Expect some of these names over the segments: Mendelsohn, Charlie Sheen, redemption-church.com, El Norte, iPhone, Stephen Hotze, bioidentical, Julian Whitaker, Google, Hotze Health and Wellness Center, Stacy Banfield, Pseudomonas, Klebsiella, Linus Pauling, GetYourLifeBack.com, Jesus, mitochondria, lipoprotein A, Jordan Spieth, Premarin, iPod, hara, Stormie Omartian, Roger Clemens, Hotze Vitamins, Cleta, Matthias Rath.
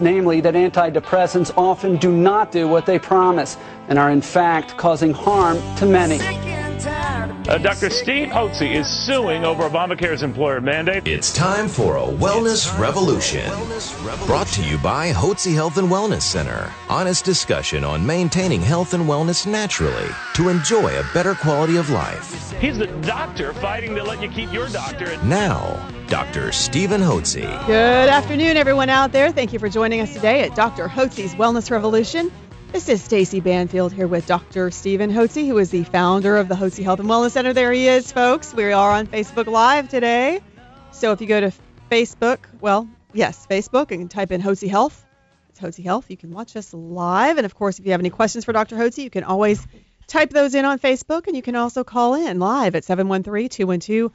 namely that antidepressants often do not do what they promise and are in fact causing harm to many. Dr. Steve Hotze is suing over Obamacare's employer mandate. It's time for a wellness revolution. Brought to you by Hotze Health and Wellness Center. Honest discussion on maintaining health and wellness naturally to enjoy a better quality of life. He's the doctor fighting to let you keep your doctorate. Now, Dr. Stephen Hotze. Good afternoon, everyone out there. Thank you for joining us today at Dr. Hotze's Wellness Revolution. This is Stacy Banfield here with Dr. Stephen Hotze, who is the founder of the Hotze Health and Wellness Center. There he is, folks. We are on Facebook Live today. So if you go to Facebook, Facebook, and type in Hotze Health. It's Hotze Health. You can watch us live. And, of course, if you have any questions for Dr. Hotze, you can always type those in on Facebook. And you can also call in live at 713-212-5950.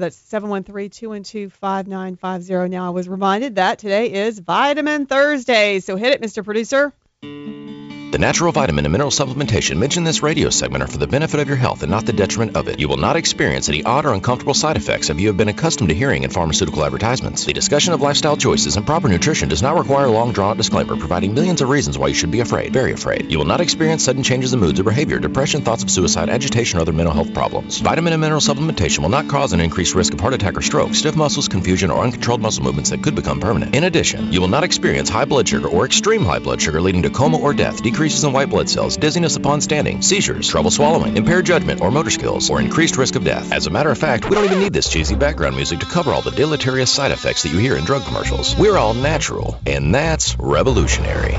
That's 713-212-5950. Now, I was reminded that today is Vitamin Thursday. So hit it, Mr. Producer. The natural vitamin and mineral supplementation mentioned in this radio segment are for the benefit of your health and not the detriment of it. You will not experience any odd or uncomfortable side effects if you have been accustomed to hearing in pharmaceutical advertisements. The discussion of lifestyle choices and proper nutrition does not require a long, drawn-out disclaimer, providing millions of reasons why you should be afraid, very afraid. You will not experience sudden changes in moods or behavior, depression, thoughts of suicide, agitation, or other mental health problems. Vitamin and mineral supplementation will not cause an increased risk of heart attack or stroke, stiff muscles, confusion, or uncontrolled muscle movements that could become permanent. In addition, you will not experience high blood sugar or extreme high blood sugar leading to coma or death, decreases in white blood cells, dizziness upon standing, seizures, trouble swallowing, impaired judgment or motor skills, or increased risk of death. As a matter of fact, we don't even need this cheesy background music to cover all the deleterious side effects that you hear in drug commercials. We're all natural, and that's revolutionary.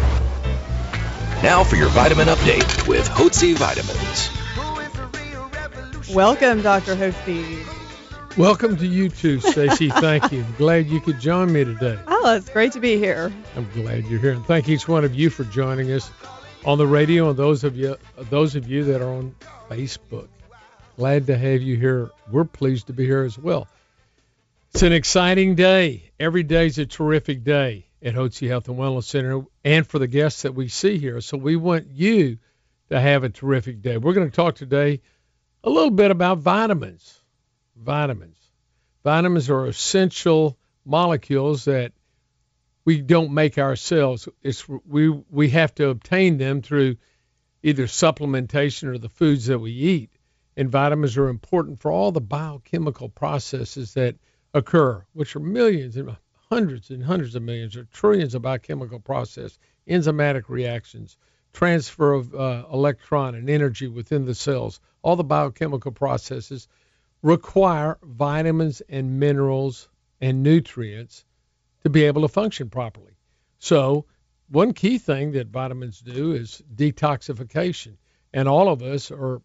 Now for your vitamin update with Hotze Vitamins. Welcome, Dr. Hotze. Welcome to you too, Stacy. Thank you. Glad you could join me today. Oh, it's great to be here. I'm glad you're here, and thank each one of you for joining us on the radio, and those of you that are on Facebook. Glad to have you here. We're pleased to be here as well. It's an exciting day. Every day's a terrific day at Hotze Health and Wellness Center and for the guests that we see here. So we want you to have a terrific day. We're going to talk today a little bit about vitamins. Vitamins are essential molecules that we don't make ourselves. We have to obtain them through either supplementation or the foods that we eat. And vitamins are important for all the biochemical processes that occur, which are millions and hundreds of millions or trillions of biochemical processes, enzymatic reactions, transfer of electron and energy within the cells. All the biochemical processes require vitamins and minerals and nutrients to be able to function properly. So one key thing that vitamins do is detoxification. And all of us are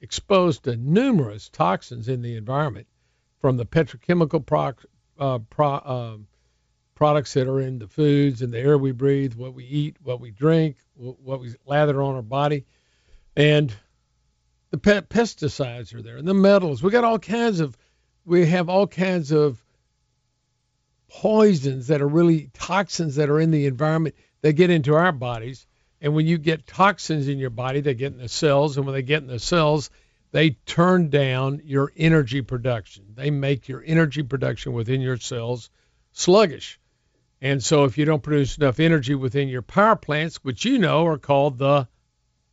exposed to numerous toxins in the environment from the petrochemical products that are in the foods and the air we breathe, what we eat, what we drink, what we lather on our body. And the pesticides are there and the metals. We have all kinds of poisons that are really toxins that are in the environment. They get into our bodies, and when you get toxins in your body, they get in the cells, and when they get in the cells, they turn down your energy production. They make your energy production within your cells sluggish. And so if you don't produce enough energy within your power plants, which you know are called the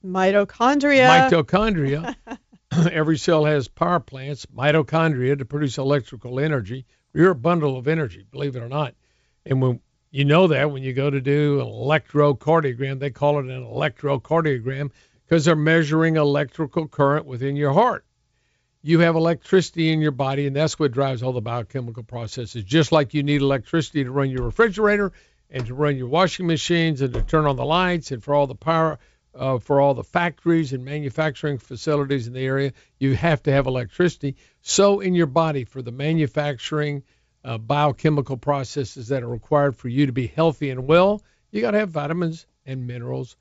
mitochondria. Every cell has power plants, mitochondria, to produce electrical energy. You're a bundle of energy, believe it or not. And when you know that, when you go to do an electrocardiogram, they call it an electrocardiogram because they're measuring electrical current within your heart. You have electricity in your body, and that's what drives all the biochemical processes. Just like you need electricity to run your refrigerator and to run your washing machines and to turn on the lights and for all the power, for all the factories and manufacturing facilities in the area, you have to have electricity. So in your body, for the manufacturing biochemical processes that are required for you to be healthy and well, you got to have vitamins and minerals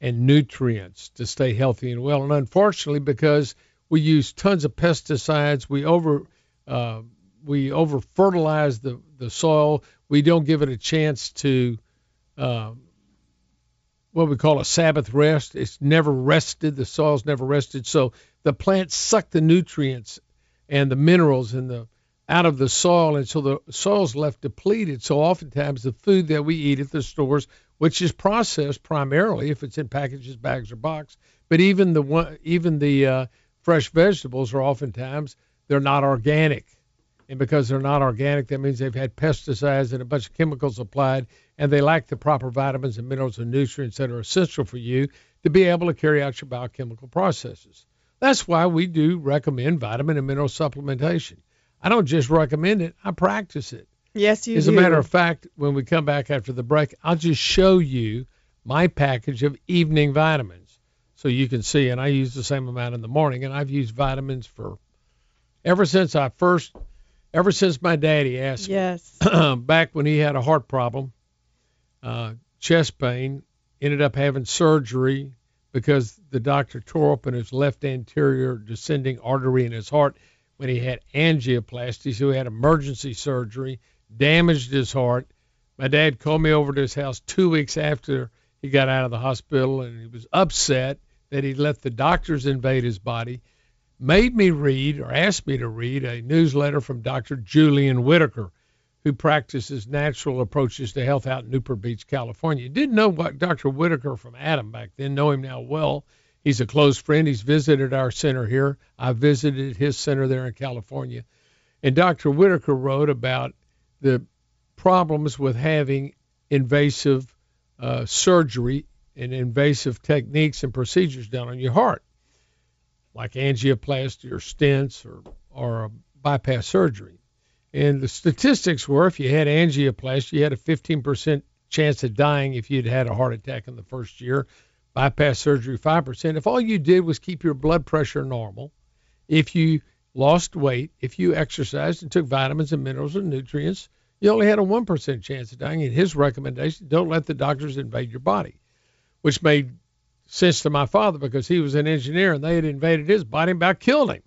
and nutrients to stay healthy and well. And unfortunately, because we use tons of pesticides, we over fertilize the soil. We don't give it a chance to what we call a Sabbath rest. It's never rested. The soil's never rested. So the plants suck the nutrients and the minerals and the out of the soil, and so the soil's left depleted. So oftentimes the food that we eat at the stores, which is processed primarily if it's in packages, bags, or box, but even the fresh vegetables are oftentimes, they're not organic. And because they're not organic, that means they've had pesticides and a bunch of chemicals applied, and they lack the proper vitamins and minerals and nutrients that are essential for you to be able to carry out your biochemical processes. That's why we do recommend vitamin and mineral supplementation. I don't just recommend it, I practice it. Yes, you do. As a matter of fact, when we come back after the break, I'll just show you my package of evening vitamins. So you can see, and I use the same amount in the morning, and I've used vitamins for ever since my daddy asked me, back when he had a heart problem, chest pain, ended up having surgery because the doctor tore open his left anterior descending artery in his heart when he had angioplasty. So he had emergency surgery, damaged his heart. My dad called me over to his house 2 weeks after he got out of the hospital, and he was upset that he'd let the doctors invade his body. Made me read, or asked me to read, a newsletter from Dr. Julian Whitaker, who practices natural approaches to health out in Newport Beach, California. Didn't know what Dr. Whitaker from Adam back then, know him now well. He's a close friend. He's visited our center here. I visited his center there in California. And Dr. Whitaker wrote about the problems with having invasive surgery and invasive techniques and procedures done on your heart, like angioplasty or stents or bypass surgery. And the statistics were, if you had angioplasty, you had a 15% chance of dying if you'd had a heart attack in the first year, bypass surgery 5%. If all you did was keep your blood pressure normal, if you lost weight, if you exercised and took vitamins and minerals and nutrients, you only had a 1% chance of dying. And his recommendation, don't let the doctors invade your body, which made sense to my father because he was an engineer and they had invaded his body and about killed him.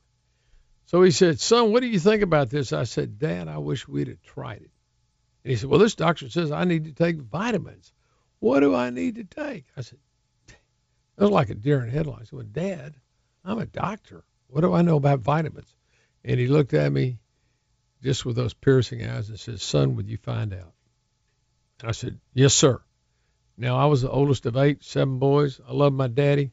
So he said, son, what do you think about this? I said, Dad, I wish we'd have tried it. And he said, well, this doctor says I need to take vitamins. What do I need to take? I said, that was like a deer in headlights. I said, Dad, I'm a doctor. What do I know about vitamins? And he looked at me just with those piercing eyes and said, son, would you find out? And I said, yes, sir. Now, I was the oldest of 7 boys. I loved my daddy.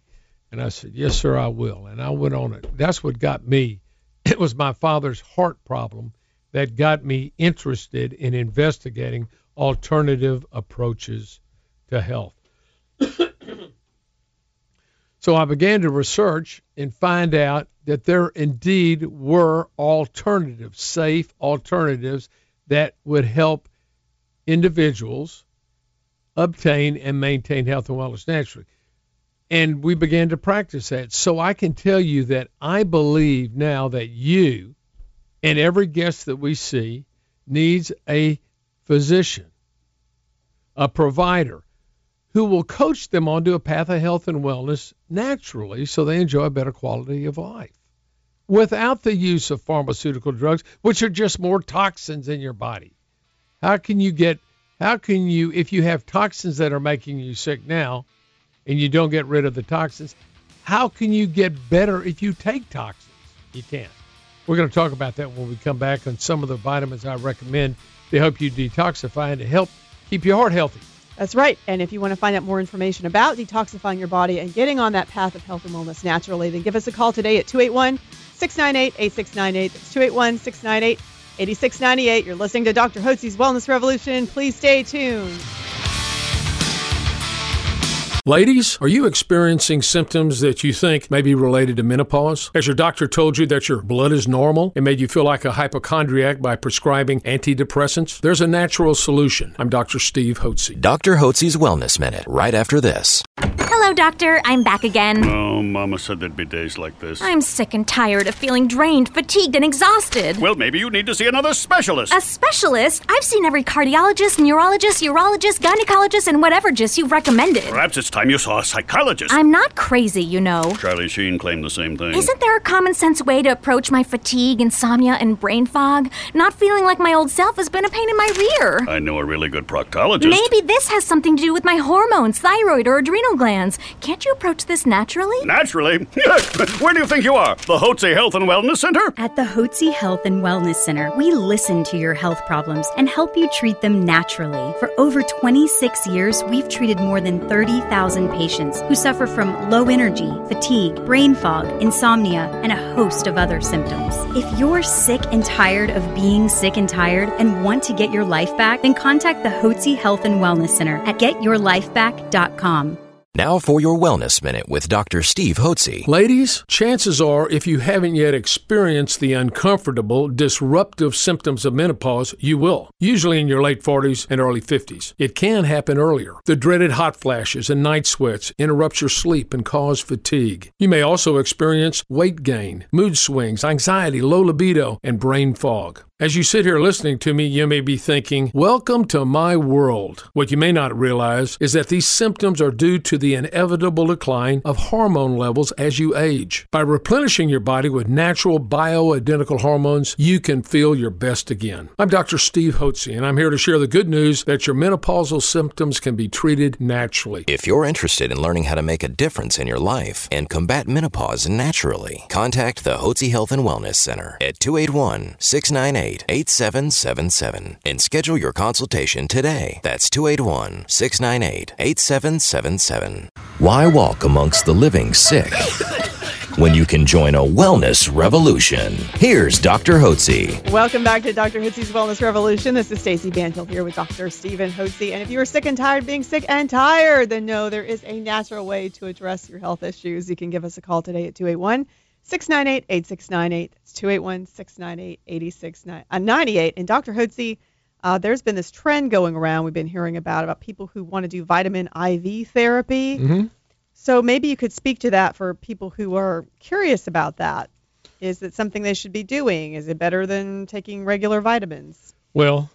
And I said, yes, sir, I will. And I went on it. That's what got me. It was my father's heart problem that got me interested in investigating alternative approaches to health. So I began to research and find out that there indeed were alternatives, safe alternatives that would help individuals obtain and maintain health and wellness naturally. And we began to practice that. So I can tell you that I believe now that you and every guest that we see needs a physician, a provider, who will coach them onto a path of health and wellness naturally so they enjoy a better quality of life without the use of pharmaceutical drugs, which are just more toxins in your body. How can you, if you have toxins that are making you sick now, and you don't get rid of the toxins, how can you get better if you take toxins? You can't. We're going to talk about that when we come back on some of the vitamins I recommend to help you detoxify and to help keep your heart healthy. That's right. And if you want to find out more information about detoxifying your body and getting on that path of health and wellness naturally, then give us a call today at 281-698-8698. That's 281-698-8698. You're listening to Dr. Hotze's Wellness Revolution. Please stay tuned. Ladies, are you experiencing symptoms that you think may be related to menopause? Has your doctor told you that your blood is normal and made you feel like a hypochondriac by prescribing antidepressants? There's a natural solution. I'm Dr. Steve Hotze. Dr. Hotze's Wellness Minute, right after this. Hello, Doctor. I'm back again. Oh, Mama said there'd be days like this. I'm sick and tired of feeling drained, fatigued, and exhausted. Well, maybe you need to see another specialist. A specialist? I've seen every cardiologist, neurologist, urologist, gynecologist, and whatever gist you've recommended. Perhaps it's time you saw a psychologist. I'm not crazy, you know. Charlie Sheen claimed the same thing. Isn't there a common sense way to approach my fatigue, insomnia, and brain fog? Not feeling like my old self has been a pain in my rear. I know a really good proctologist. Maybe this has something to do with my hormones, thyroid, or adrenal glands. plans. Can't you approach this naturally? Naturally? Where do you think you are? The Hotze Health and Wellness Center? At the Hotze Health and Wellness Center, we listen to your health problems and help you treat them naturally. For over 26 years, we've treated more than 30,000 patients who suffer from low energy, fatigue, brain fog, insomnia, and a host of other symptoms. If you're sick and tired of being sick and tired and want to get your life back, then contact the Hotze Health and Wellness Center at GetYourLifeBack.com. Now for your Wellness Minute with Dr. Steve Hotze. Ladies, chances are if you haven't yet experienced the uncomfortable, disruptive symptoms of menopause, you will, usually in your late 40s and early 50s. It can happen earlier. The dreaded hot flashes and night sweats interrupt your sleep and cause fatigue. You may also experience weight gain, mood swings, anxiety, low libido, and brain fog. As you sit here listening to me, you may be thinking, welcome to my world. What you may not realize is that these symptoms are due to the inevitable decline of hormone levels as you age. By replenishing your body with natural bioidentical hormones, you can feel your best again. I'm Dr. Steve Hotze, and I'm here to share the good news that your menopausal symptoms can be treated naturally. If you're interested in learning how to make a difference in your life and combat menopause naturally, contact the Hotze Health and Wellness Center at 281-698 8777 and schedule your consultation today. That's 281-698-8777. Why walk amongst the living sick when you can join a wellness revolution? Here's Dr. Hotze. Welcome back to Dr. Hotze's Wellness Revolution. This is Stacy Banfield here with Dr. Stephen Hotze. And if you are sick and tired, being sick and tired, then know there is a natural way to address your health issues. You can give us a call today at 281-698-8698. It's 281-698-8698. And Dr. Hotze, there's been this trend going around we've been hearing about people who want to do vitamin IV therapy. Mm-hmm. So maybe you could speak to that for people who are curious about that. Is it something they should be doing? Is it better than taking regular vitamins? Well,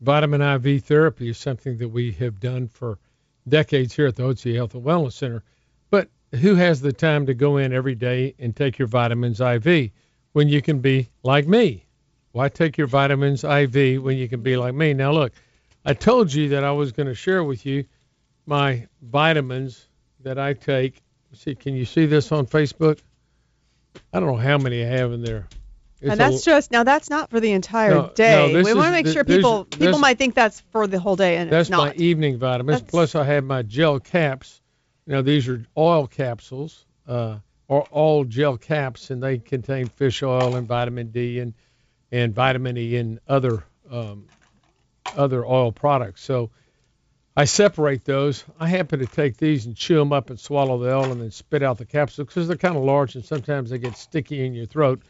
vitamin IV therapy is something that we have done for decades here at the Hotze Health and Wellness Center. But who has the time to go in every day and take your vitamins IV when you can be like me? Why take your vitamins IV when you can be like me? Now, look, I told you that I was going to share with you my vitamins that I take. See, can you see this on Facebook? I don't know how many I have in there. And that's just, now that's not for the entire day. No, we want to make sure people might think that's for the whole day, and it's not. That's my evening vitamins. Plus, I have my gel caps. Now, these are oil capsules, or all gel caps, and they contain fish oil and vitamin D and vitamin E and other oil products. So I separate those. I happen to take these and chew them up and swallow the oil and then spit out the capsule because they're kind of large and sometimes they get sticky in your throat.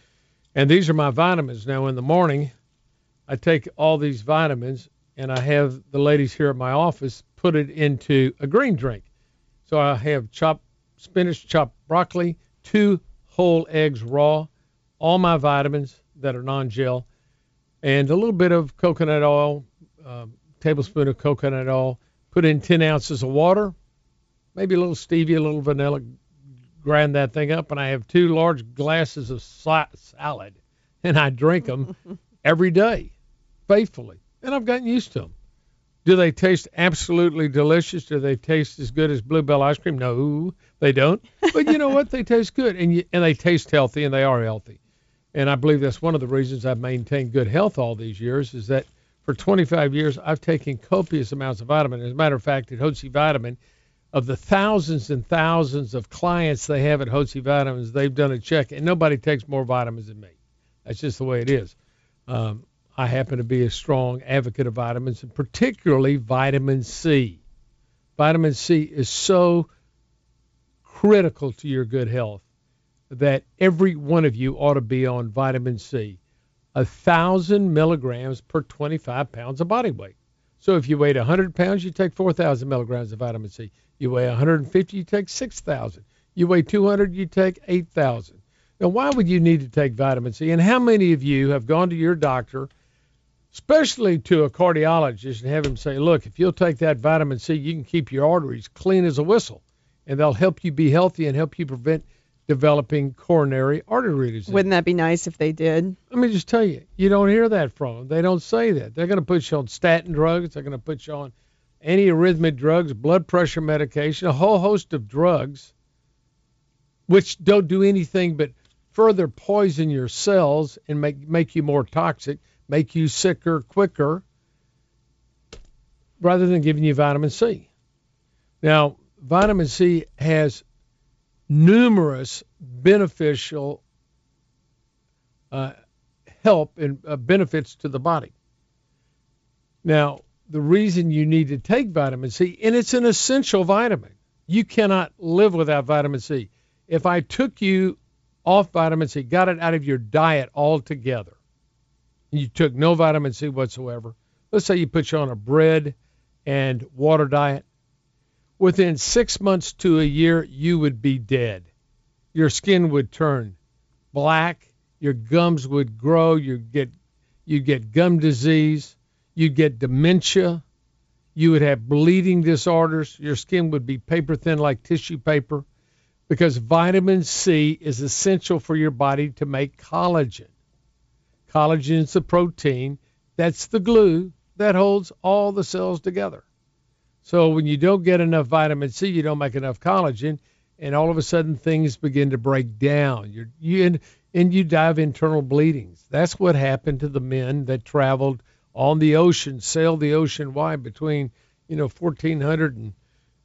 And these are my vitamins. Now, in the morning, I take all these vitamins, and I have the ladies here at my office put it into a green drink. So I have chopped spinach, chopped broccoli, 2 whole eggs raw, all my vitamins that are non-gel, and a little bit of coconut oil, tablespoon of coconut oil, put in 10 ounces of water, maybe a little stevia, a little vanilla, grind that thing up, and I have 2 large glasses of salad, and I drink them every day, faithfully, and I've gotten used to them. Do they taste absolutely delicious? Do they taste as good as Bluebell ice cream? No, they don't. But you know what? They taste good, and they taste healthy, and they are healthy. And I believe that's one of the reasons I've maintained good health all these years is that for 25 years, I've taken copious amounts of vitamin. As a matter of fact, at Hotze Vitamin, of the thousands and thousands of clients they have at Hotze Vitamins, they've done a check, and nobody takes more vitamins than me. That's just the way it is. I happen to be a strong advocate of vitamins, and particularly vitamin C. Vitamin C is so critical to your good health that every one of you ought to be on vitamin C, 1,000 milligrams per 25 pounds of body weight. So if you weighed 100 pounds, you take 4,000 milligrams of vitamin C. You weigh 150, you take 6,000. You weigh 200, you take 8,000. Now, why would you need to take vitamin C? And how many of you have gone to your doctor, especially to a cardiologist, and have him say, look, if you'll take that vitamin C, you can keep your arteries clean as a whistle, and they'll help you be healthy and help you prevent developing coronary artery disease. Wouldn't that be nice if they did? Let me just tell you, you don't hear that from them. They don't say that. They're going to put you on statin drugs. They're going to put you on antiarrhythmic drugs, blood pressure medication, a whole host of drugs, which don't do anything but further poison your cells and make you more toxic, make you sicker quicker, rather than giving you vitamin C. Now, vitamin C has numerous beneficial help and benefits to the body. Now, the reason you need to take vitamin C, and it's an essential vitamin. You cannot live without vitamin C. If I took you off vitamin C, got it out of your diet altogether, and you took no vitamin C whatsoever, let's say you put you on a bread and water diet, within 6 months to a year, you would be dead. Your skin would turn black. Your gums would grow. You'd get gum disease. You'd get dementia. You would have bleeding disorders. Your skin would be paper thin like tissue paper, because vitamin C is essential for your body to make collagen. Collagen is the protein. That's the glue that holds all the cells together. So when you don't get enough vitamin C, you don't make enough collagen, and all of a sudden things begin to break down. And you die of internal bleedings. That's what happened to the men that traveled on the ocean, sailed the ocean wide between, 1400 and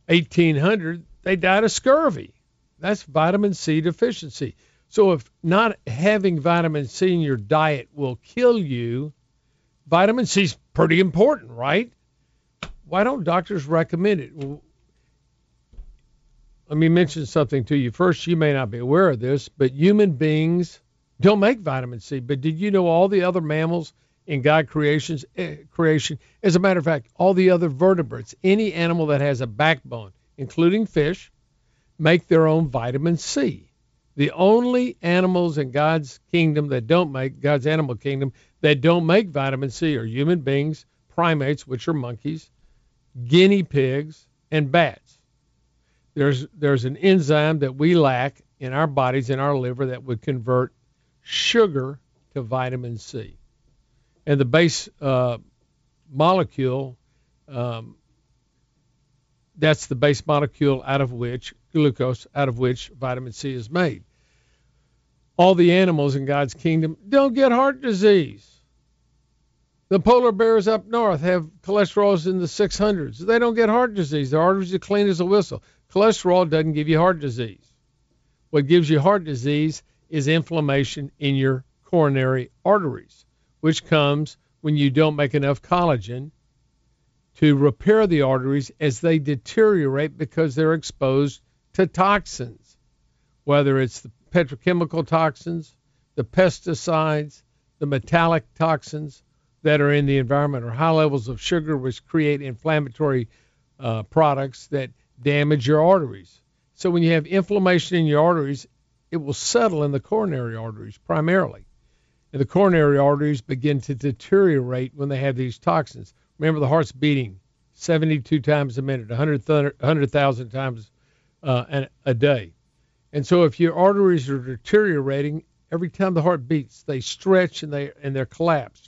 1800. They died of scurvy. That's vitamin C deficiency. So if not having vitamin C in your diet will kill you, vitamin C is pretty important, right? Why don't doctors recommend it? Well, let me mention something to you. First, you may not be aware of this, but human beings don't make vitamin C. But did you know all the other mammals in God's creation, as a matter of fact, all the other vertebrates, any animal that has a backbone, including fish, make their own vitamin C. The only animals in God's animal kingdom that don't make vitamin C are human beings, primates, which are monkeys, guinea pigs, and bats. There's an enzyme that we lack in our bodies, in our liver, that would convert sugar to vitamin C. And the base molecule, that's the base molecule out of which vitamin C is made. All the animals in God's kingdom don't get heart disease. The polar bears up north have cholesterols in the 600s. They don't get heart disease. Their arteries are clean as a whistle. Cholesterol doesn't give you heart disease. What gives you heart disease is inflammation in your coronary arteries, which comes when you don't make enough collagen to repair the arteries as they deteriorate because they're exposed to toxins, whether it's the petrochemical toxins, the pesticides, the metallic toxins that are in the environment, or high levels of sugar, which create inflammatory products that damage your arteries. So when you have inflammation in your arteries, it will settle in the coronary arteries primarily. And the coronary arteries begin to deteriorate when they have these toxins. Remember, the heart's beating 72 times a minute, 100,000 times a day. And so if your arteries are deteriorating, every time the heart beats, they stretch and they're collapsed.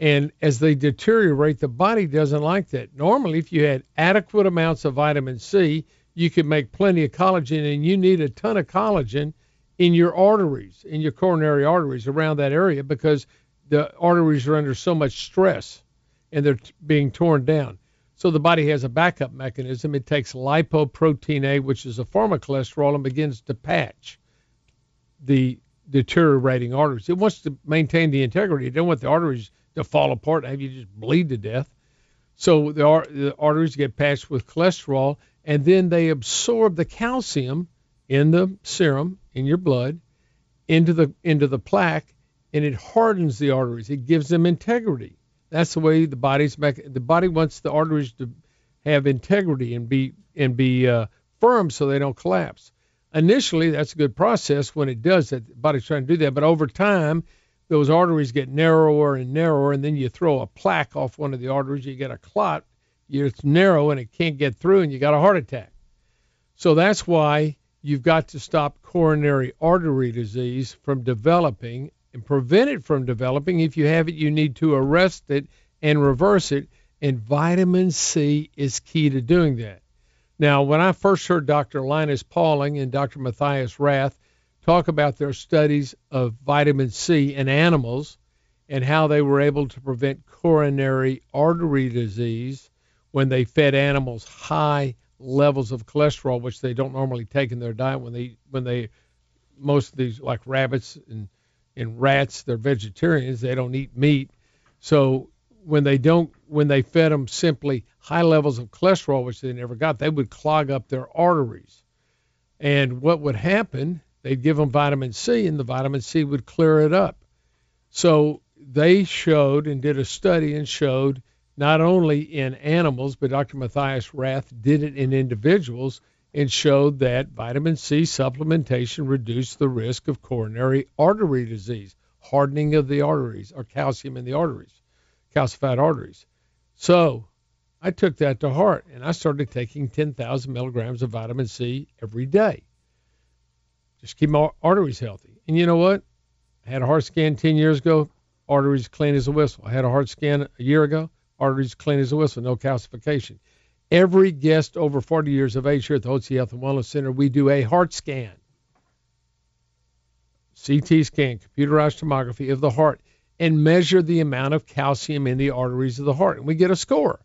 And as they deteriorate, the body doesn't like that. Normally, if you had adequate amounts of vitamin C, you could make plenty of collagen, and you need a ton of collagen in your arteries, in your coronary arteries around that area, because the arteries are under so much stress and they're being torn down. So the body has a backup mechanism. It takes lipoprotein A, which is a form of cholesterol, and begins to patch the deteriorating arteries. It wants to maintain the integrity. It doesn't want the arteries to fall apart and have you just bleed to death. So the arteries get patched with cholesterol, and then they absorb the calcium in the serum, in your blood, into the plaque, and it hardens the arteries. It gives them integrity. That's the way the body's the body wants the arteries to have integrity and be firm so they don't collapse. Initially, that's a good process when it does that. The body's trying to do that, but over time, those arteries get narrower and narrower, and then you throw a plaque off one of the arteries, you get a clot, it's narrow and it can't get through, and you got a heart attack. So that's why you've got to stop coronary artery disease from developing and prevent it from developing. If you have it, you need to arrest it and reverse it and vitamin C is key to doing that. Now, when I first heard Dr. Linus Pauling and Dr. Matthias Rath talk about their studies of vitamin C in animals and how they were able to prevent coronary artery disease when they fed animals high levels of cholesterol, which they don't normally take in their diet when they most of these, like rabbits and rats, they're vegetarians, they don't eat meat. So when they fed them simply high levels of cholesterol, which they never got, they would clog up their arteries. And what would happen, they'd give them vitamin C, and the vitamin C would clear it up. So they showed and did a study and showed not only in animals, but Dr. Matthias Rath did it in individuals and showed that vitamin C supplementation reduced the risk of coronary artery disease, hardening of the arteries, or calcium in the arteries, calcified arteries. So I took that to heart, and I started taking 10,000 milligrams of vitamin C every day. Just keep my arteries healthy. And you know what? I had a heart scan 10 years ago, arteries clean as a whistle. I had a heart scan a year ago, arteries clean as a whistle, no calcification. Every guest over 40 years of age here at the Hotze Health and Wellness Center, we do a heart scan, CT scan, computerized tomography of the heart, and measure the amount of calcium in the arteries of the heart. And we get a score.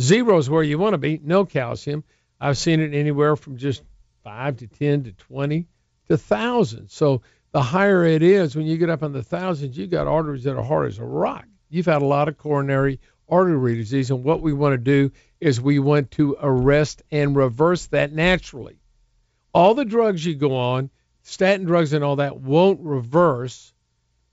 Zero is where you want to be, no calcium. I've seen it anywhere from just 5 to 10 to 20 to thousands. So the higher it is, when you get up in the thousands, you got arteries that are hard as a rock. You've had a lot of coronary artery disease, and what we want to do is we want to arrest and reverse that naturally. All the drugs you go on, statin drugs and all that, won't reverse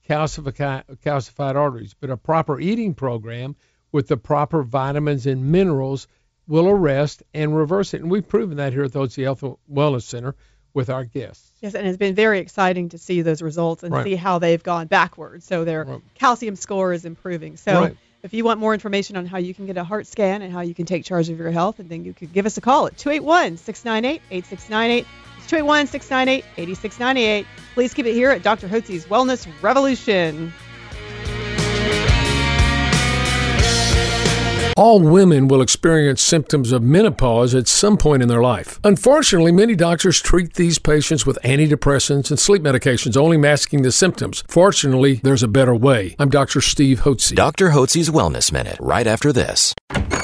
calcified arteries, but a proper eating program with the proper vitamins and minerals will arrest and reverse it, and we've proven that here at the Hotze Health and Wellness Center with our guests. Yes, and it's been very exciting to see those results and see how they've gone backwards. So their calcium score is improving. So if you want more information on how you can get a heart scan and how you can take charge of your health, and then you could give us a call at 281-698-8698. It's 281-698-8698. Please keep it here at Dr. Hotze's Wellness Revolution. All women will experience symptoms of menopause at some point in their life. Unfortunately, many doctors treat these patients with antidepressants and sleep medications, only masking the symptoms. Fortunately, there's a better way. I'm Dr. Steve Hotze. Dr. Hotze's Wellness Minute, right after this.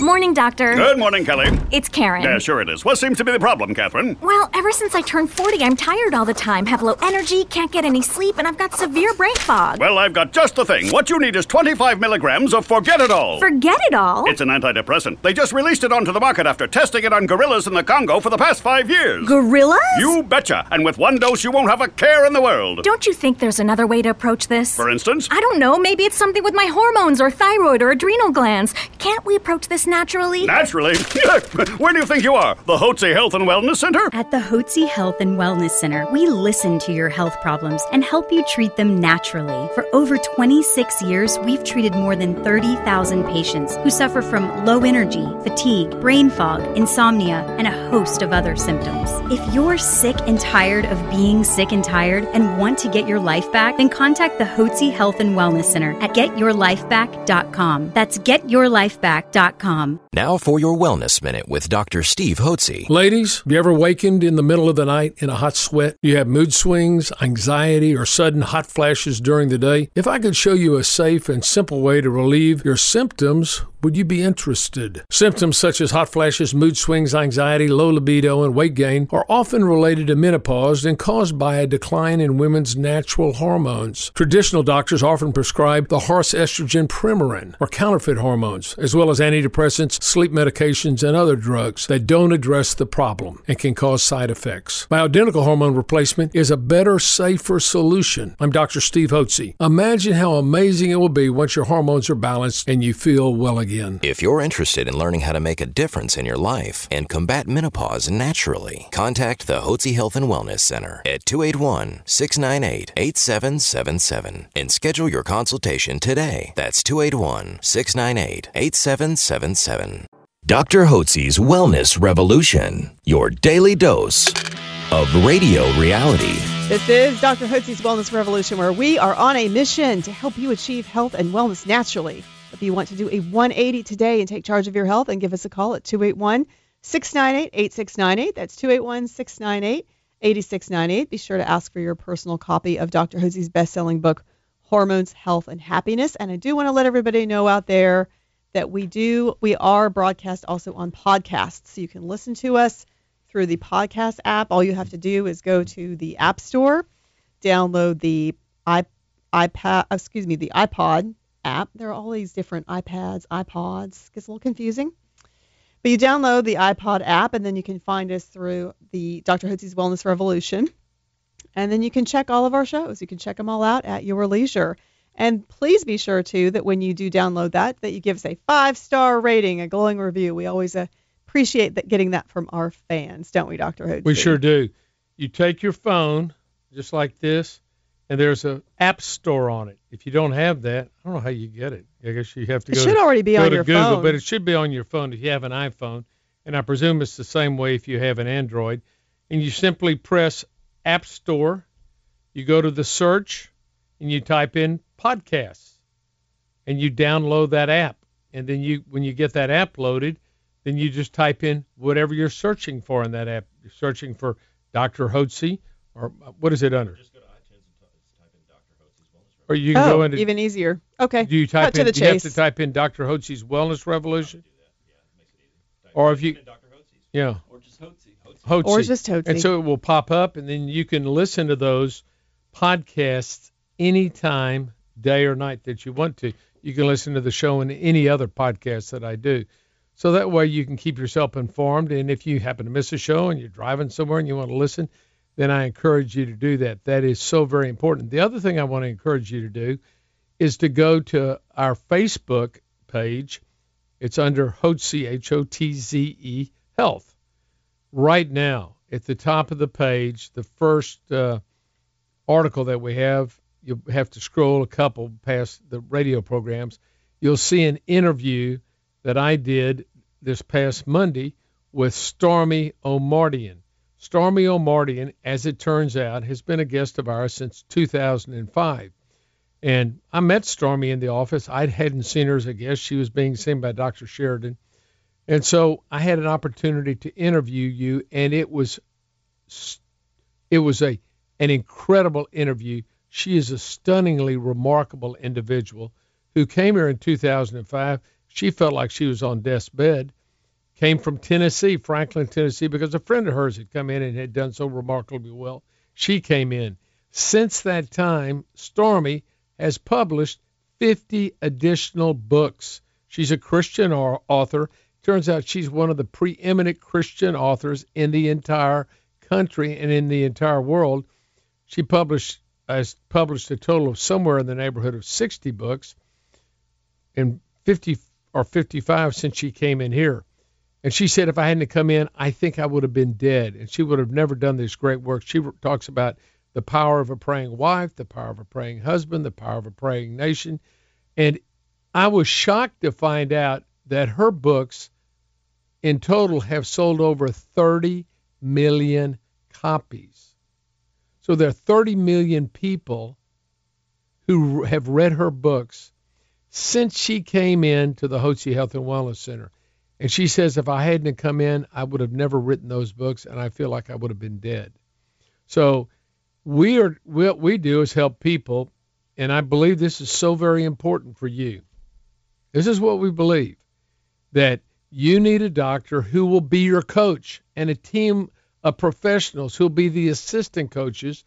Morning, Doctor. Good morning, Kelly. It's Karen. Yeah, sure it is. What seems to be the problem, Catherine? Well, ever since I turned 40, I'm tired all the time, have low energy, can't get any sleep, and I've got severe brain fog. Well, I've got just the thing. What you need is 25 milligrams of Forget It All. Forget It All? It's an antidepressant. They just released it onto the market after testing it on gorillas in the Congo for the past 5 years. Gorillas? You betcha. And with one dose, you won't have a care in the world. Don't you think there's another way to approach this? For instance? I don't know. Maybe it's something with my hormones or thyroid or adrenal glands. Can't we approach this naturally? Naturally? Where do you think you are? The Hotze Health and Wellness Center? At the Hotze Health and Wellness Center, we listen to your health problems and help you treat them naturally. For over 26 years, we've treated more than 30,000 patients who suffer from low energy, fatigue, brain fog, insomnia, and a host of other symptoms. If you're sick and tired of being sick and tired and want to get your life back, then contact the Hotze Health and Wellness Center at GetYourLifeBack.com. That's GetYourLifeBack.com. Now for your Wellness Minute with Dr. Steve Hotze. Ladies, have you ever wakened in the middle of the night in a hot sweat? You have mood swings, anxiety, or sudden hot flashes during the day? If I could show you a safe and simple way to relieve your symptoms, would you be interested? Symptoms such as hot flashes, mood swings, anxiety, low libido, and weight gain are often related to menopause and caused by a decline in women's natural hormones. Traditional doctors often prescribe the horse estrogen Premarin, or counterfeit hormones, as well as antidepressants, sleep medications, and other drugs that don't address the problem and can cause side effects. Bioidentical hormone replacement is a better, safer solution. I'm Dr. Steve Hotze. Imagine how amazing it will be once your hormones are balanced and you feel well again. If you're interested in learning how to make a difference in your life and combat menopause naturally, contact the Hotze Health and Wellness Center at 281-698-8777 and schedule your consultation today. That's 281-698-8777. Dr. Hotze's Wellness Revolution, your daily dose of radio reality. This is Dr. Hotze's Wellness Revolution, where we are on a mission to help you achieve health and wellness naturally. If you want to do a 180 today and take charge of your health, and give us a call at 281-698-8698. That's 281-698-8698. Be sure to ask for your personal copy of Dr. Hotze's best-selling book, Hormones, Health, and Happiness. And I do want to let everybody know out there that we are broadcast also on podcasts. So you can listen to us through the podcast app. All you have to do is go to the App Store, download the iPod app. There are all these different iPods. It gets a little confusing. But you download the iPod app, and then you can find us through the Dr. Hotze's Wellness Revolution. And then you can check all of our shows. You can check them all out at your leisure. And please be sure, too, that when you do download that you give us a 5-star rating, a glowing review. We always appreciate that, getting that from our fans, don't we, Dr. Hotze? We sure do. You take your phone, just like this, and there's an app store on it. If you don't have that, I don't know how you get it. I guess you have to go to Google, but it should be on your phone if you have an iPhone. And I presume it's the same way if you have an Android. And you simply press App Store. You go to the search, and you type in podcasts, and you download that app. And then when you get that app loaded, then you just type in whatever you're searching for in that app. You're searching for Dr. Hotze, or what is it under? Or you can go into, even easier. Okay. Do you type in? You have to type in Dr. Hotze's Wellness Revolution. Or if you, yeah. Or just Hotze. Or just Hotze. And so it will pop up, and then you can listen to those podcasts any time, day or night that you want to. You can listen to the show and any other podcast that I do. So that way you can keep yourself informed. And if you happen to miss a show and you're driving somewhere and you want to listen, then I encourage you to do that. That is so very important. The other thing I want to encourage you to do is to go to our Facebook page. It's under Hotze, Hotze Health. Right now, at the top of the page, the first article that we have, you'll have to scroll a couple past the radio programs. You'll see an interview that I did this past Monday with Stormie Omartian. Stormie Omartian, as it turns out, has been a guest of ours since 2005. And I met Stormie in the office. I hadn't seen her as a guest. She was being seen by Dr. Sheridan. And so I had an opportunity to interview you, and it was an incredible interview. She is a stunningly remarkable individual who came here in 2005. She felt like she was on death's bed. Came from Tennessee, Franklin, Tennessee, because a friend of hers had come in and had done so remarkably well. She came in. Since that time, Stormie has published 50 additional books. She's a Christian author. Turns out she's one of the preeminent Christian authors in the entire country and in the entire world. She has published a total of somewhere in the neighborhood of 60 books, and 50 or 55 since she came in here. And she said, if I hadn't come in, I think I would have been dead, and she would have never done this great work. She talks about the power of a praying wife, the power of a praying husband, the power of a praying nation. And I was shocked to find out that her books in total have sold over 30 million copies. So there are 30 million people who have read her books since she came in to the Hotze Health and Wellness Center. And she says, if I hadn't come in, I would have never written those books, and I feel like I would have been dead. So what we do is help people, and I believe this is so very important for you. This is what we believe, that you need a doctor who will be your coach and a team of professionals who will be the assistant coaches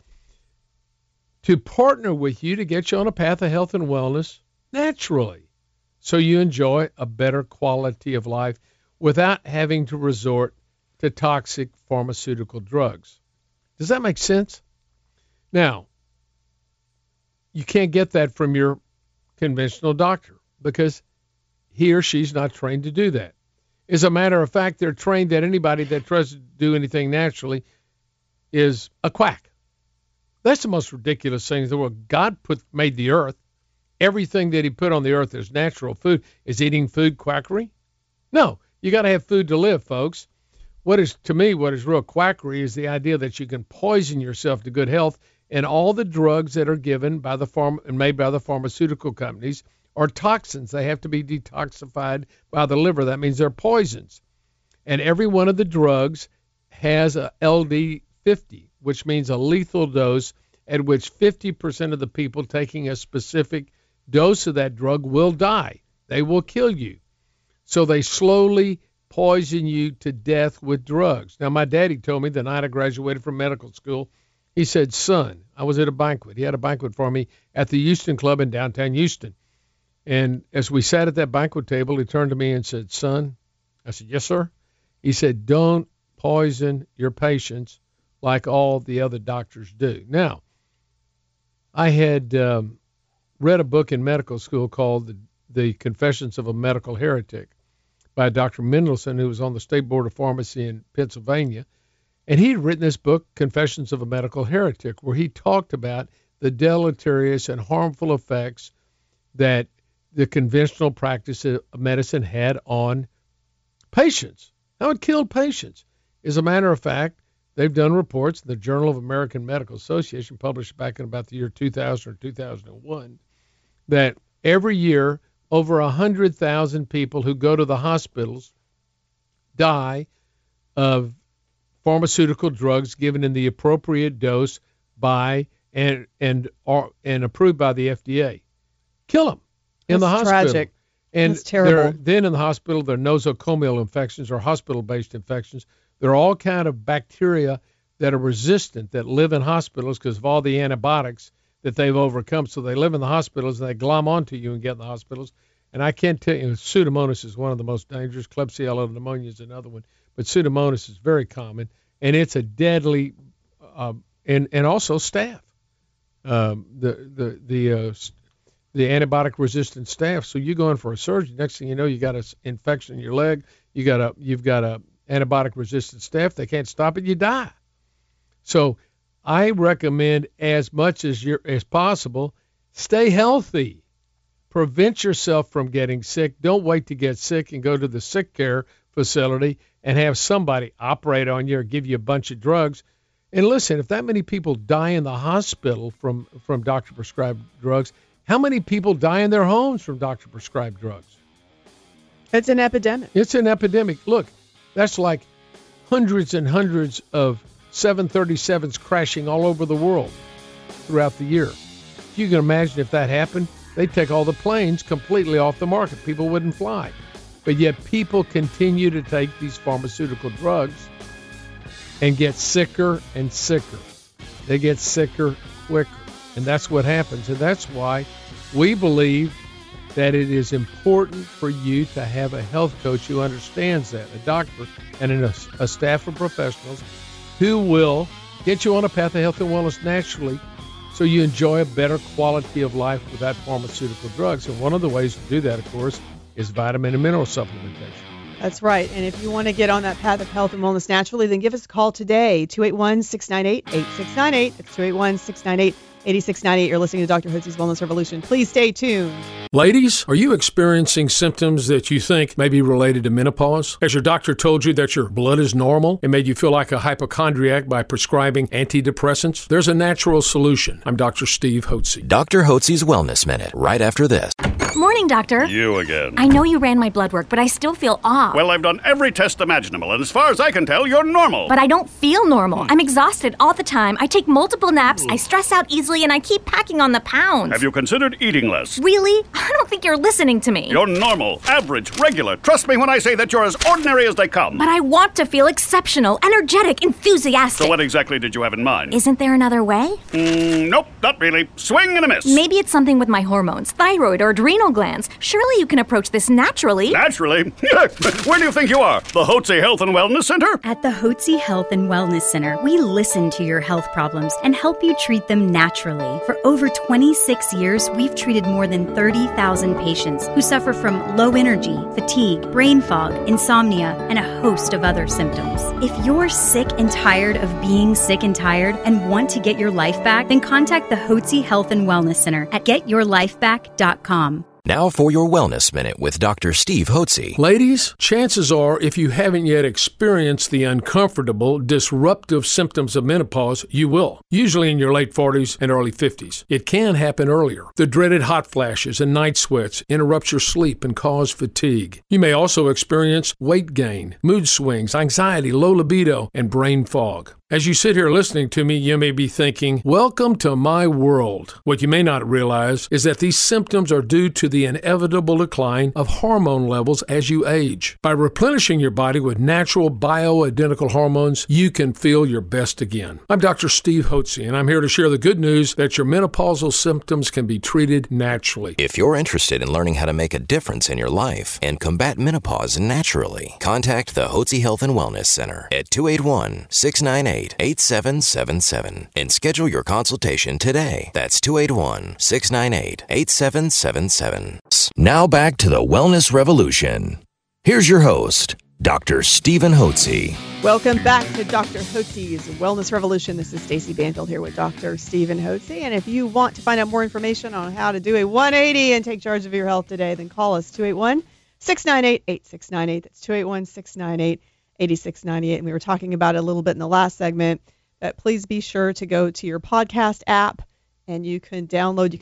to partner with you to get you on a path of health and wellness naturally, so you enjoy a better quality of life without having to resort to toxic pharmaceutical drugs. Does that make sense? Now, you can't get that from your conventional doctor because he or she's not trained to do that. As a matter of fact, they're trained that anybody that tries to do anything naturally is a quack. That's the most ridiculous thing in the world. God made the earth. Everything that he put on the earth is natural food. Is eating food quackery? No. You got to have food to live, folks. To me, what is real quackery is the idea that you can poison yourself to good health, and all the drugs that are given by the made by the pharmaceutical companies are toxins. They have to be detoxified by the liver. That means they're poisons. And every one of the drugs has a LD50, which means a lethal dose at which 50% of the people taking a specific dose of that drug will die. They will kill you. So they slowly poison you to death with drugs. Now, my daddy told me the night I graduated from medical school, he said, son, I was at a banquet. He had a banquet for me at the Houston Club in downtown Houston. And as we sat at that banquet table, he turned to me and said, son, I said, yes, sir. He said, don't poison your patients like all the other doctors do. Now, I had read a book in medical school called The Confessions of a Medical Heretic by Dr. Mendelsohn, who was on the State Board of Pharmacy in Pennsylvania. And he had written this book, Confessions of a Medical Heretic, where he talked about the deleterious and harmful effects that the conventional practice of medicine had on patients, how it killed patients. As a matter of fact, they've done reports in the Journal of American Medical Association, published back in about the year 2000 or 2001, that every year over 100,000 people who go to the hospitals die of pharmaceutical drugs given in the appropriate dose by and approved by the FDA. Kill them in the hospital. That's tragic. And that's terrible. Then in the hospital, there are nosocomial infections or hospital-based infections. There are all kind of bacteria that are resistant that live in hospitals because of all the antibiotics that they've overcome. So they live in the hospitals and they glom onto you and get in the hospitals. And I can't tell you, Pseudomonas is one of the most dangerous. Klebsiella pneumonia is another one. But Pseudomonas is very common, and it's a deadly, and also staph, the antibiotic-resistant staph. So you go in for a surgery. Next thing you know, you got an infection in your leg. You've got a antibiotic-resistant staph. They can't stop it. You die. So I recommend as much as possible, stay healthy. Prevent yourself from getting sick. Don't wait to get sick and go to the sick care facility and have somebody operate on you or give you a bunch of drugs. And listen, if that many people die in the hospital from doctor-prescribed drugs, how many people die in their homes from doctor-prescribed drugs? It's an epidemic. It's an epidemic. Look, that's like hundreds and hundreds of 737s crashing all over the world throughout the year. If you can imagine if that happened, they'd take all the planes completely off the market. People wouldn't fly. But yet people continue to take these pharmaceutical drugs and get sicker and sicker. They get sicker quicker. And that's what happens. And that's why we believe that it is important for you to have a health coach who understands that, a doctor and a staff of professionals who will get you on a path of health and wellness naturally so you enjoy a better quality of life without pharmaceutical drugs. And one of the ways to do that, of course, is vitamin and mineral supplementation. That's right. And if you want to get on that path of health and wellness naturally, then give us a call today, 281-698-8698. That's 281-698-8698. You're listening to Dr. Hotze's Wellness Revolution. Please stay tuned. Ladies, are you experiencing symptoms that you think may be related to menopause? Has your doctor told you that your blood is normal and made you feel like a hypochondriac by prescribing antidepressants? There's a natural solution. I'm Dr. Steve Hotze. Dr. Hotze's Wellness Minute, right after this. Morning, doctor. You again. I know you ran my blood work, but I still feel off. Well, I've done every test imaginable, and as far as I can tell, you're normal. But I don't feel normal. I'm exhausted all the time. I take multiple naps. I stress out easily, and I keep packing on the pounds. Have you considered eating less? Really? I don't think you're listening to me. You're normal, average, regular. Trust me when I say that you're as ordinary as they come. But I want to feel exceptional, energetic, enthusiastic. So what exactly did you have in mind? Isn't there another way? Nope, not really. Swing and a miss. Maybe it's something with my hormones, thyroid or adrenal glands. Surely you can approach this naturally. Naturally? Where do you think you are? The Hotze Health and Wellness Center? At the Hotze Health and Wellness Center, we listen to your health problems and help you treat them naturally. For over 26 years, we've treated more than 30,000 patients who suffer from low energy, fatigue, brain fog, insomnia, and a host of other symptoms. If you're sick and tired of being sick and tired and want to get your life back, then contact the Hotze Health and Wellness Center at GetYourLifeBack.com. Now for your Wellness Minute with Dr. Steve Hotze. Ladies, chances are if you haven't yet experienced the uncomfortable, disruptive symptoms of menopause, you will, usually in your late 40s and early 50s. It can happen earlier. The dreaded hot flashes and night sweats interrupt your sleep and cause fatigue. You may also experience weight gain, mood swings, anxiety, low libido, and brain fog. As you sit here listening to me, you may be thinking, welcome to my world. What you may not realize is that these symptoms are due to the inevitable decline of hormone levels as you age. By replenishing your body with natural bioidentical hormones, you can feel your best again. I'm Dr. Steve Hotze, and I'm here to share the good news that your menopausal symptoms can be treated naturally. If you're interested in learning how to make a difference in your life and combat menopause naturally, contact the Hotze Health and Wellness Center at 281-698-8777 and schedule your consultation today. That's 281-698-8777. Now back to the Wellness Revolution. Here's your host, Dr. Stephen Hotze. Welcome back to Dr. Hotze's Wellness Revolution. This is Stacy Banfield here with Dr. Stephen Hotze. And if you want to find out more information on how to do a 180 and take charge of your health today, then call us 281-698-8698. That's 281-698-8698. 8698, and we were talking about it a little bit in the last segment, but please be sure to go to your podcast app and you can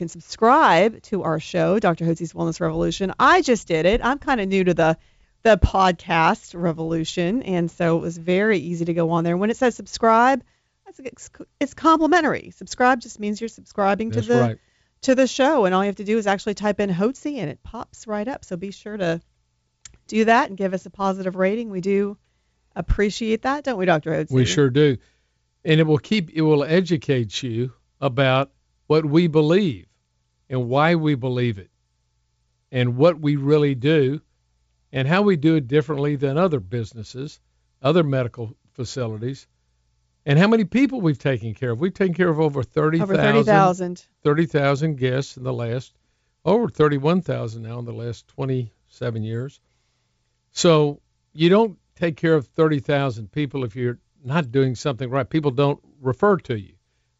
subscribe to our show, Dr. Hotze's Wellness Revolution. I just did it. I'm kind of new to the podcast revolution, and so it was very easy to go on there. When it says subscribe, it's complimentary. Subscribe just means you're subscribing to the show, and all you have to do is actually type in Hotze, and it pops right up. So be sure to do that and give us a positive rating. We do appreciate that, don't we, Dr. Hotze? We sure do. And it will educate you about what we believe and why we believe it and what we really do and how we do it differently than other businesses, other medical facilities, and how many people we've taken care of. We've taken care of over 30,000 guests in the last, over 31,000 now in the last 27 years. So you don't take care of 30,000 people if you're not doing something right. People don't refer to you.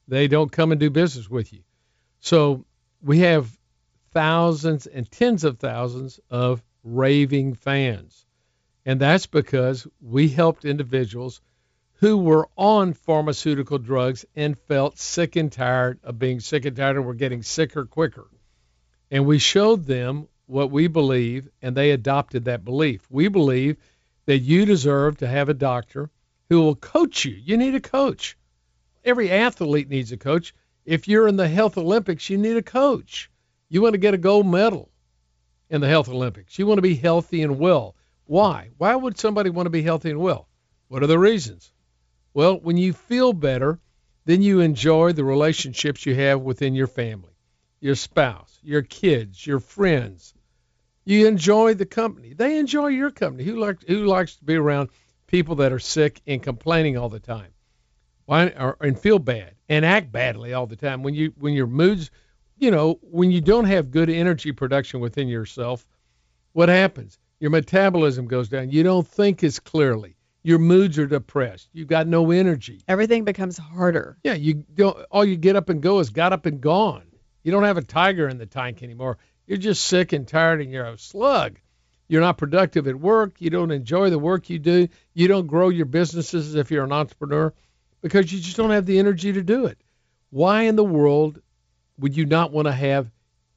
They don't come and do business with you. So we have thousands and tens of thousands of raving fans. And that's because we helped individuals who were on pharmaceutical drugs and felt sick and tired of being sick and tired and were getting sicker quicker. And we showed them what we believe, and they adopted that belief. We believe that you deserve to have a doctor who will coach you. You need a coach. Every athlete needs a coach. If you're in the Health Olympics, you need a coach. You want to get a gold medal in the Health Olympics. You want to be healthy and well. Why? Why would somebody want to be healthy and well? What are the reasons? Well, when you feel better, then you enjoy the relationships you have within your family, your spouse, your kids, your friends. You enjoy the company. They enjoy your company. Who likes to be around people that are sick and complaining all the time? And feel bad and act badly all the time? When you don't have good energy production within yourself, what happens? Your metabolism goes down. You don't think as clearly. Your moods are depressed. You've got no energy. Everything becomes harder. Yeah, all you get up and go is got up and gone. You don't have a tiger in the tank anymore. You're just sick and tired and you're a slug. You're not productive at work. You don't enjoy the work you do. You don't grow your businesses if you're an entrepreneur because you just don't have the energy to do it. Why in the world would you not want to have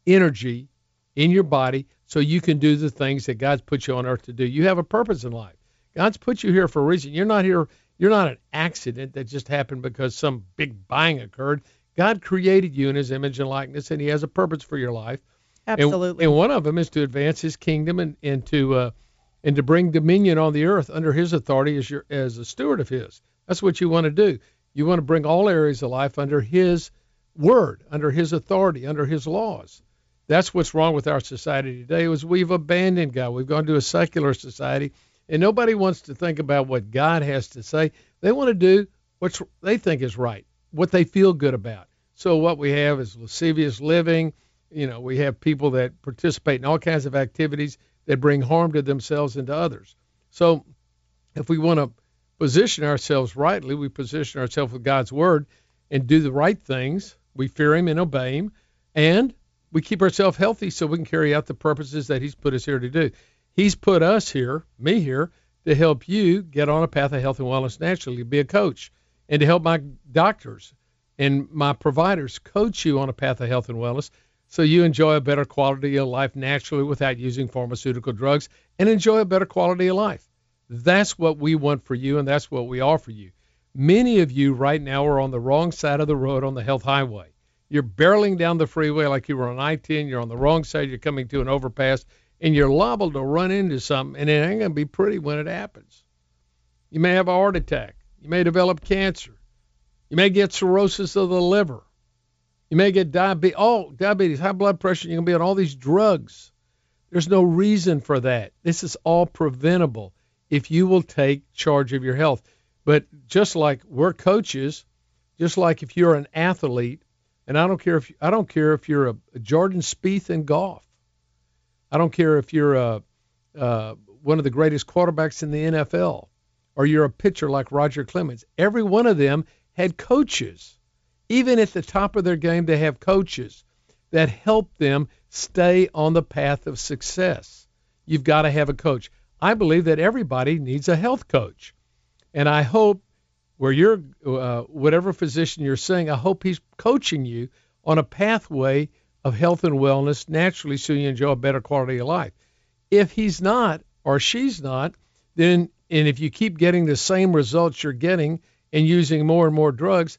energy in your body so you can do the things that God's put you on earth to do? You have a purpose in life. God's put you here for a reason. You're not here. You're not an accident that just happened because some big bang occurred. God created you in his image and likeness, and he has a purpose for your life. Absolutely. And one of them is to advance his kingdom and to bring dominion on the earth under his authority as a steward of his. That's what you want to do. You want to bring all areas of life under his word, under his authority, under his laws. That's what's wrong with our society today is we've abandoned God. We've gone to a secular society, and nobody wants to think about what God has to say. They want to do what they think is right, what they feel good about. So what we have is lascivious living. You know, we have people that participate in all kinds of activities that bring harm to themselves and to others. So if we want to position ourselves rightly, we position ourselves with God's word and do the right things. We fear him and obey him, and We keep ourselves healthy so we can carry out the purposes that he's put us here to do. He's put us here, me here, to help you get on a path of health and wellness naturally, to be a coach, and to help my doctors and my providers coach you on a path of health and wellness so you enjoy a better quality of life naturally without using pharmaceutical drugs and enjoy a better quality of life. That's what we want for you, and that's what we offer you. Many of you right now are on the wrong side of the road on the health highway. You're barreling down the freeway like you were on I-10. You're on the wrong side. You're coming to an overpass, and you're liable to run into something, and it ain't going to be pretty when it happens. You may have a heart attack. You may develop cancer. You may get cirrhosis of the liver. You may get diabetes, high blood pressure. You're going to be on all these drugs. There's no reason for that. This is all preventable if you will take charge of your health. But just like we're coaches, just like if you're an athlete, and I don't care if you're a Jordan Spieth in golf. I don't care if you're one of the greatest quarterbacks in the NFL, or you're a pitcher like Roger Clemens. Every one of them had coaches. Even at the top of their game, they have coaches that help them stay on the path of success. You've got to have a coach. I believe that everybody needs a health coach, and I hope where you're, whatever physician you're seeing, I hope he's coaching you on a pathway of health and wellness naturally so you enjoy a better quality of life. If he's not, or she's not, then, and if you keep getting the same results you're getting and using more and more drugs,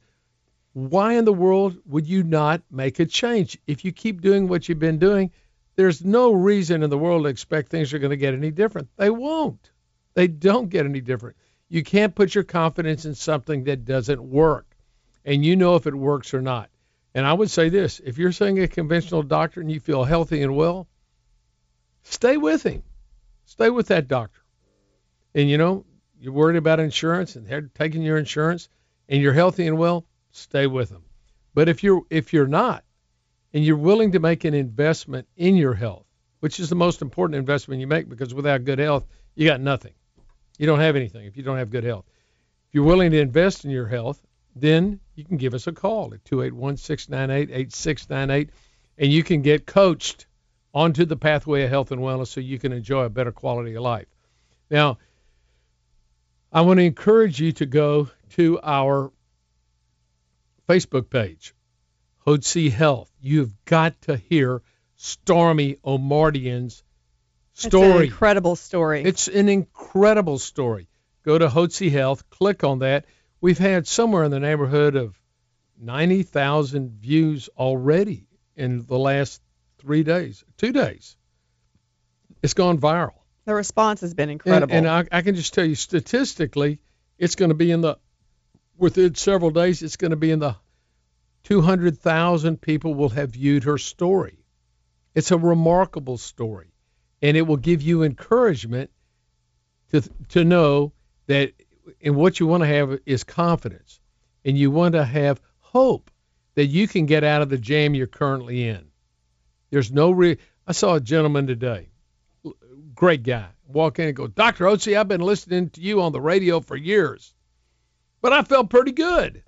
why in the world would you not make a change? If you keep doing what you've been doing, there's no reason in the world to expect things are going to get any different. They won't. They don't get any different. You can't put your confidence in something that doesn't work, and you know if it works or not. And I would say this, if you're seeing a conventional doctor and you feel healthy and well, stay with him. Stay with that doctor. And, you know, you're worried about insurance and they're taking your insurance and you're healthy and well, stay with them. But if you're not and you're willing to make an investment in your health, which is the most important investment you make, because without good health, you got nothing. You don't have anything if you don't have good health. If you're willing to invest in your health, then you can give us a call at 281-698-8698, and you can get coached onto the pathway of health and wellness so you can enjoy a better quality of life. Now, I want to encourage you to go to our Facebook page, Hotze Health. You've got to hear Stormie Omartian's story. It's an incredible story. It's an incredible story. Go to Hotze Health, click on that. We've had somewhere in the neighborhood of 90,000 views already in the last 3 days, 2 days. It's gone viral. The response has been incredible. And I can just tell you statistically, it's going to be within several days, it's going to be in the 200,000 people will have viewed her story. It's a remarkable story. And it will give you encouragement to know that, and what you want to have is confidence. And you want to have hope that you can get out of the jam you're currently in. There's no I saw a gentleman today, great guy, walk in and go, Dr. Hotze, I've been listening to you on the radio for years, but I felt pretty good.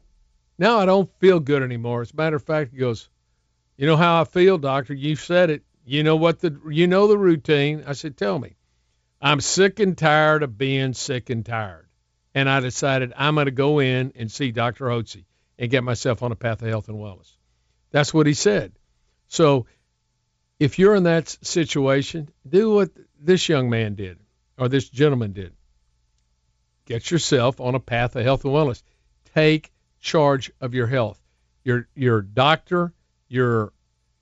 Now I don't feel good anymore. As a matter of fact, he goes, you know how I feel, doctor? You've said it. You know the routine. I said, tell me. I'm sick and tired of being sick and tired. And I decided I'm going to go in and see Dr. Hotze and get myself on a path of health and wellness. That's what he said. So if you're in that situation, do what this young man did, or this gentleman did. Get yourself on a path of health and wellness. Take charge of your health. Your doctor,